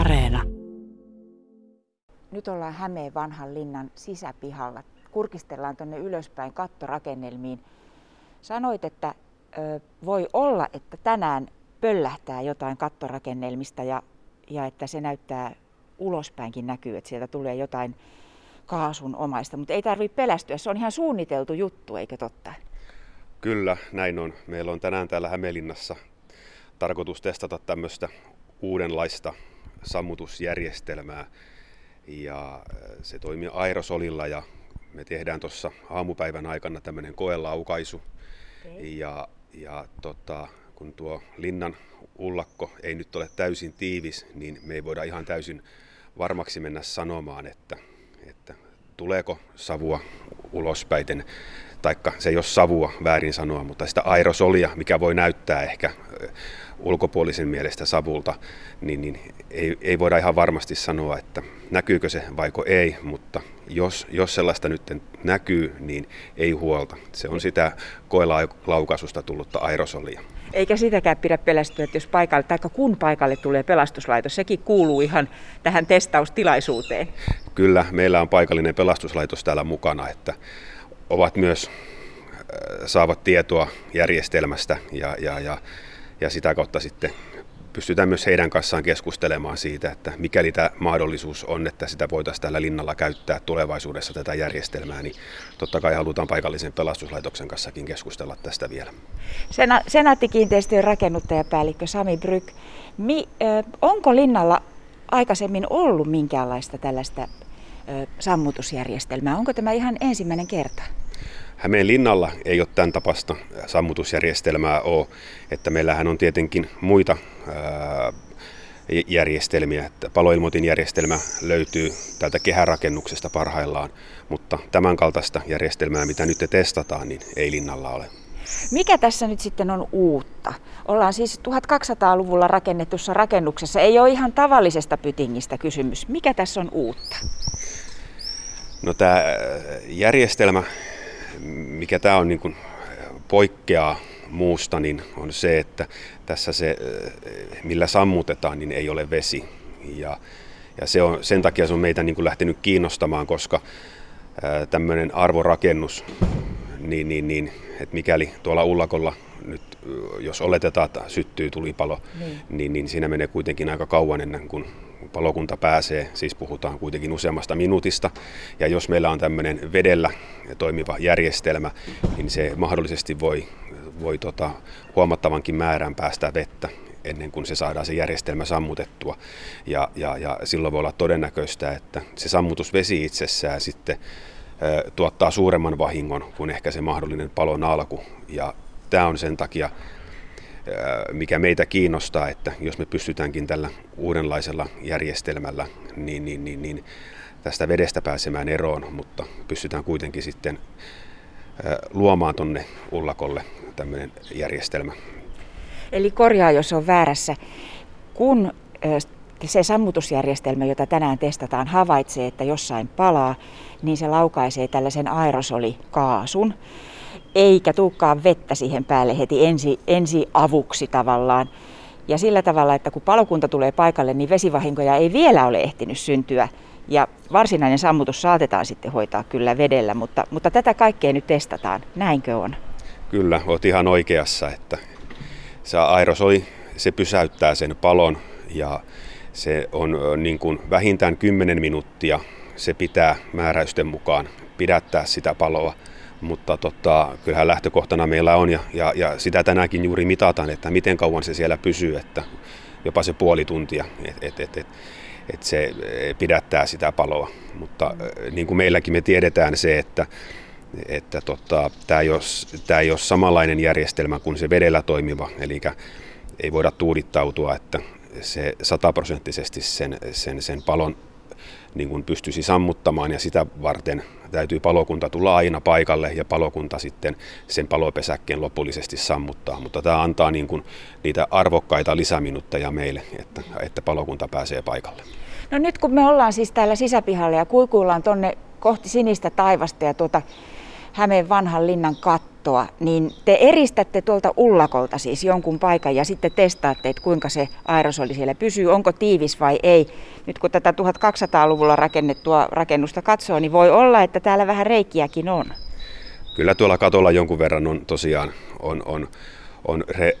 Areena. Nyt ollaan Hämeen vanhan linnan sisäpihalla. Kurkistellaan tuonne ylöspäin kattorakennelmiin. Sanoit, että voi olla, että tänään pöllähtää jotain kattorakennelmista ja että se näyttää ulospäinkin näkyy, että sieltä tulee jotain kaasun omaista. Mutta ei tarvitse pelästyä, se on ihan suunniteltu juttu, eikö totta? Kyllä, näin on. Meillä on tänään täällä Hämeenlinnassa tarkoitus testata tämmöistä uudenlaista sammutusjärjestelmää. Ja se toimii aerosolilla ja me tehdään tuossa aamupäivän aikana tämmöinen koelaukaisu. Okay. Kun tuo linnan ullakko ei nyt ole täysin tiivis, niin me ei voida ihan täysin varmaksi mennä sanomaan, että tuleeko savua ulospäiten. Taikka se ei ole savua, väärin sanoa, mutta sitä aerosolia, mikä voi näyttää ehkä ulkopuolisen mielestä savulta, niin ei voida ihan varmasti sanoa, että näkyykö se vaiko ei, mutta jos sellaista nyt näkyy, niin ei huolta. Se on sitä koelaukaisusta tullutta aerosolia. Eikä sitäkään pidä pelästyä, että jos paikalle, taikka kun paikalle tulee pelastuslaitos, sekin kuuluu ihan tähän testaustilaisuuteen. Kyllä, meillä on paikallinen pelastuslaitos täällä mukana, että ovat myös saavat tietoa järjestelmästä ja sitä kautta sitten pystytään myös heidän kanssaan keskustelemaan siitä, että mikäli tämä mahdollisuus on, että sitä voitaisiin tällä linnalla käyttää tulevaisuudessa tätä järjestelmää, niin totta kai halutaan paikallisen pelastuslaitoksen kanssakin keskustella tästä vielä. Senaattikiinteistöjen rakennuttajapäällikkö Sami Brück, onko linnalla aikaisemmin ollut minkäänlaista tällaista sammutusjärjestelmää? Onko tämä ihan ensimmäinen kerta? Hämeen linnalla ei ole tämän tapasta sammutusjärjestelmää ole, että meillähän on tietenkin muita järjestelmiä. Että paloilmoitin järjestelmä löytyy täältä kehärakennuksesta parhaillaan, mutta tämän kaltaista järjestelmää, mitä nyt testataan, niin ei linnalla ole. Mikä tässä nyt sitten on uutta? Ollaan siis 1200-luvulla rakennetussa rakennuksessa. Ei ole ihan tavallisesta pytingistä kysymys. Mikä tässä on uutta? No tämä järjestelmä, mikä tämä on niin kuin poikkeaa muusta, niin on se, että tässä se, millä sammutetaan, niin ei ole vesi. Ja se on, sen takia se on meitä niin kuin lähtenyt kiinnostamaan, koska tämmöinen arvorakennus, niin että mikäli tuolla ullakolla nyt, jos oletetaan, että syttyy tulipalo, niin siinä menee kuitenkin aika kauan ennen kuin palokunta pääsee, siis puhutaan kuitenkin useammasta minuutista. Ja jos meillä on tämmöinen vedellä toimiva järjestelmä, niin se mahdollisesti voi huomattavankin määrän päästä vettä ennen kuin se saadaan se järjestelmä sammutettua. Ja silloin voi olla todennäköistä, että se sammutusvesi itsessään sitten tuottaa suuremman vahingon kuin ehkä se mahdollinen palon alku. Ja tämä on sen takia, mikä meitä kiinnostaa, että jos me pystytäänkin tällä uudenlaisella järjestelmällä niin tästä vedestä pääsemään eroon, mutta pystytään kuitenkin sitten luomaan tuonne ullakolle tämmöinen järjestelmä. Eli korjaa, jos on väärässä. Kun se sammutusjärjestelmä, jota tänään testataan, havaitsee, että jossain palaa, niin se laukaisee tällaisen aerosolikaasun, eikä tulekaan vettä siihen päälle heti ensi avuksi tavallaan. Ja sillä tavalla, että kun palokunta tulee paikalle, niin vesivahinkoja ei vielä ole ehtinyt syntyä. Ja varsinainen sammutus saatetaan sitten hoitaa kyllä vedellä, mutta tätä kaikkea nyt testataan. Näinkö on? Kyllä, olet ihan oikeassa, että se aerosoli, se pysäyttää sen palon ja se on niin kuin vähintään 10 minuuttia. Se pitää määräysten mukaan pidättää sitä paloa, mutta kyllähän lähtökohtana meillä on ja sitä tänäänkin juuri mitataan, että miten kauan se siellä pysyy, että jopa se puoli tuntia, että se pidättää sitä paloa. Mutta niin kuin meilläkin me tiedetään se, että tämä ei ole samanlainen järjestelmä kuin se vedellä toimiva, eli ei voida tuudittautua, että se 100% sen palon niin kuin pystyisi sammuttamaan ja sitä varten täytyy palokunta tulla aina paikalle ja palokunta sitten sen palopesäkkeen lopullisesti sammuttaa. Mutta tämä antaa niin kuin niitä arvokkaita lisäminuutteja meille, että palokunta pääsee paikalle. No nyt kun me ollaan siis täällä sisäpihalla ja kuikuillaan tuonne kohti sinistä taivasta ja Hämeen vanhan linnan kattoa, niin te eristätte tuolta ullakolta siis jonkun paikan ja sitten testaatte, että kuinka se aerosoli siellä pysyy, onko tiivis vai ei. Nyt kun tätä 1200-luvulla rakennettua rakennusta katsoo, niin voi olla, että täällä vähän reikiäkin on. Kyllä tuolla katolla jonkun verran on tosiaan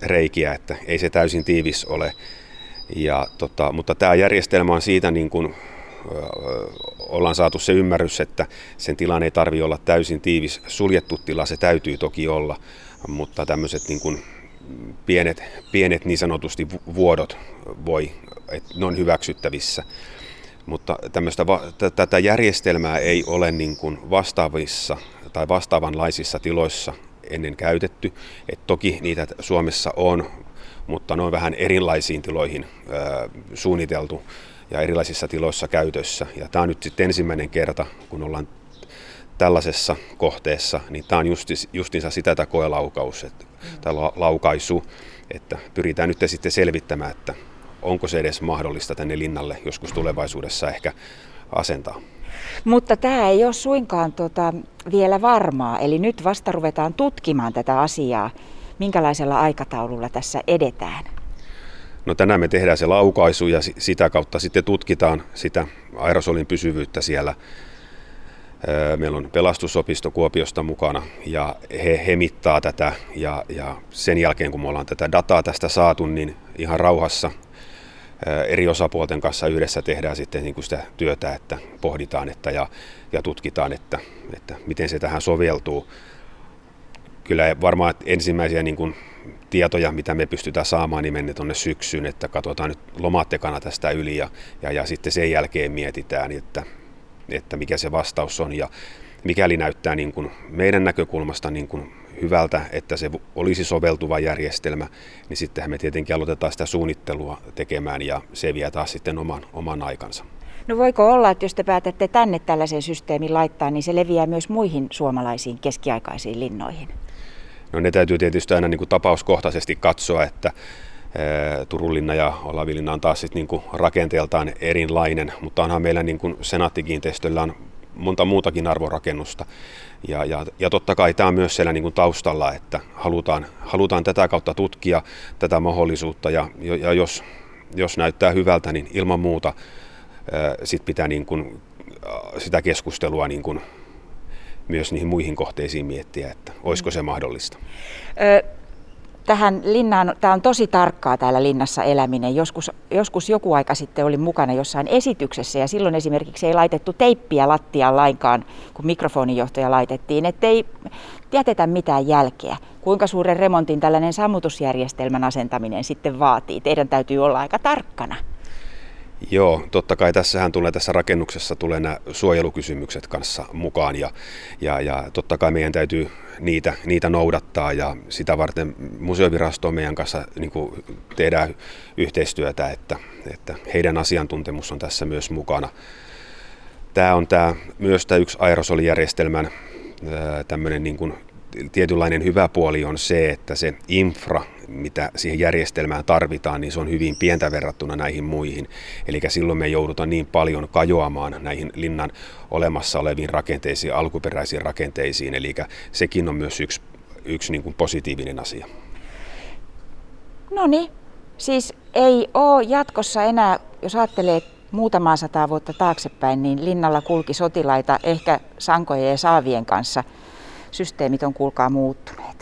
reikiä, että ei se täysin tiivis ole. Ja, mutta tämä järjestelmä on siitä niin kuin ollaan saatu se ymmärrys, että sen tilan ei tarvitse olla täysin tiivis. Suljettu tila se täytyy toki olla, mutta tämmöiset niin kuin pienet niin sanotusti vuodot voi, että ne on hyväksyttävissä. Mutta tätä järjestelmää ei ole niin kuin vastaavissa tai vastaavanlaisissa tiloissa ennen käytetty. Et toki niitä Suomessa on, mutta ne on vähän erilaisiin tiloihin suunniteltu ja erilaisissa tiloissa käytössä. Ja tämä on nyt sitten ensimmäinen kerta, kun ollaan tällaisessa kohteessa, niin tämä on justiinsa sitä tämä koelaukaus, tämä laukaisu, että pyritään nyt sitten selvittämään, että onko se edes mahdollista tänne linnalle joskus tulevaisuudessa ehkä asentaa. Mutta tämä ei ole suinkaan vielä varmaa, eli nyt vasta ruvetaan tutkimaan tätä asiaa, minkälaisella aikataululla tässä edetään. No tänään me tehdään se laukaisu ja sitä kautta sitten tutkitaan sitä aerosolin pysyvyyttä siellä. Meillä on pelastusopisto Kuopiosta mukana ja he mittaa tätä ja sen jälkeen kun me ollaan tätä dataa tästä saatu, niin ihan rauhassa eri osapuolten kanssa yhdessä tehdään sitten niin kuin sitä työtä, että pohditaan ja tutkitaan, että miten se tähän soveltuu. Kyllä varmaan ensimmäisiä niin kuin tietoja, mitä me pystytään saamaan, niin mennään tuonne syksyyn, että katsotaan nyt lomattekana tästä yli ja sitten sen jälkeen mietitään, että mikä se vastaus on ja mikäli näyttää niin kuin meidän näkökulmasta niin kuin hyvältä, että se olisi soveltuva järjestelmä, niin sittenhän me tietenkin aloitetaan sitä suunnittelua tekemään ja se vie taas sitten oman aikansa. No voiko olla, että jos te päätätte tänne tällaisen systeemin laittaa, niin se leviää myös muihin suomalaisiin keskiaikaisiin linnoihin? No ne täytyy tietysti aina niin kuin tapauskohtaisesti katsoa, että Turun linna ja Olaviilinna on taas sitten niin kuin rakenteeltaan erilainen, mutta onhan meillä niin kuin Senaattikiinteistöllä on monta muutakin arvorakennusta. Ja totta kai tämä on myös siellä niin kuin taustalla, että halutaan tätä kautta tutkia tätä mahdollisuutta ja jos näyttää hyvältä, niin ilman muuta sit pitää niin kuin sitä keskustelua niin kuin myös niihin muihin kohteisiin miettiä, että olisiko se mahdollista. Tähän linnaan, tämä on tosi tarkkaa täällä linnassa eläminen. Joskus joku aika sitten olin mukana jossain esityksessä ja silloin esimerkiksi ei laitettu teippiä lattiaan lainkaan, kun mikrofoninjohtoja laitettiin, ettei jätetä mitään jälkeä. Kuinka suuren remontin tällainen sammutusjärjestelmän asentaminen sitten vaatii? Teidän täytyy olla aika tarkkana. Joo, totta kai tässä rakennuksessa tulee nämä suojelukysymykset kanssa mukaan ja totta kai meidän täytyy niitä noudattaa ja sitä varten museovirasto meidän kanssa niin kuin tehdään yhteistyötä, että heidän asiantuntemus on tässä myös mukana. Tämä on myös yksi aerosolijärjestelmän tämmöinen niin kuin tietynlainen hyvä puoli on se, että se infra, mitä siihen järjestelmään tarvitaan, niin se on hyvin pientä verrattuna näihin muihin. Eli silloin me joudutaan niin paljon kajoamaan näihin linnan olemassa oleviin rakenteisiin, alkuperäisiin rakenteisiin. Eli sekin on myös yksi niin kuin positiivinen asia. No niin, siis ei ole jatkossa enää, jos ajattelee muutamaa sataa vuotta taaksepäin, niin linnalla kulki sotilaita ehkä sankojen ja saavien kanssa. Systeemit on kuulkaa muuttuneet.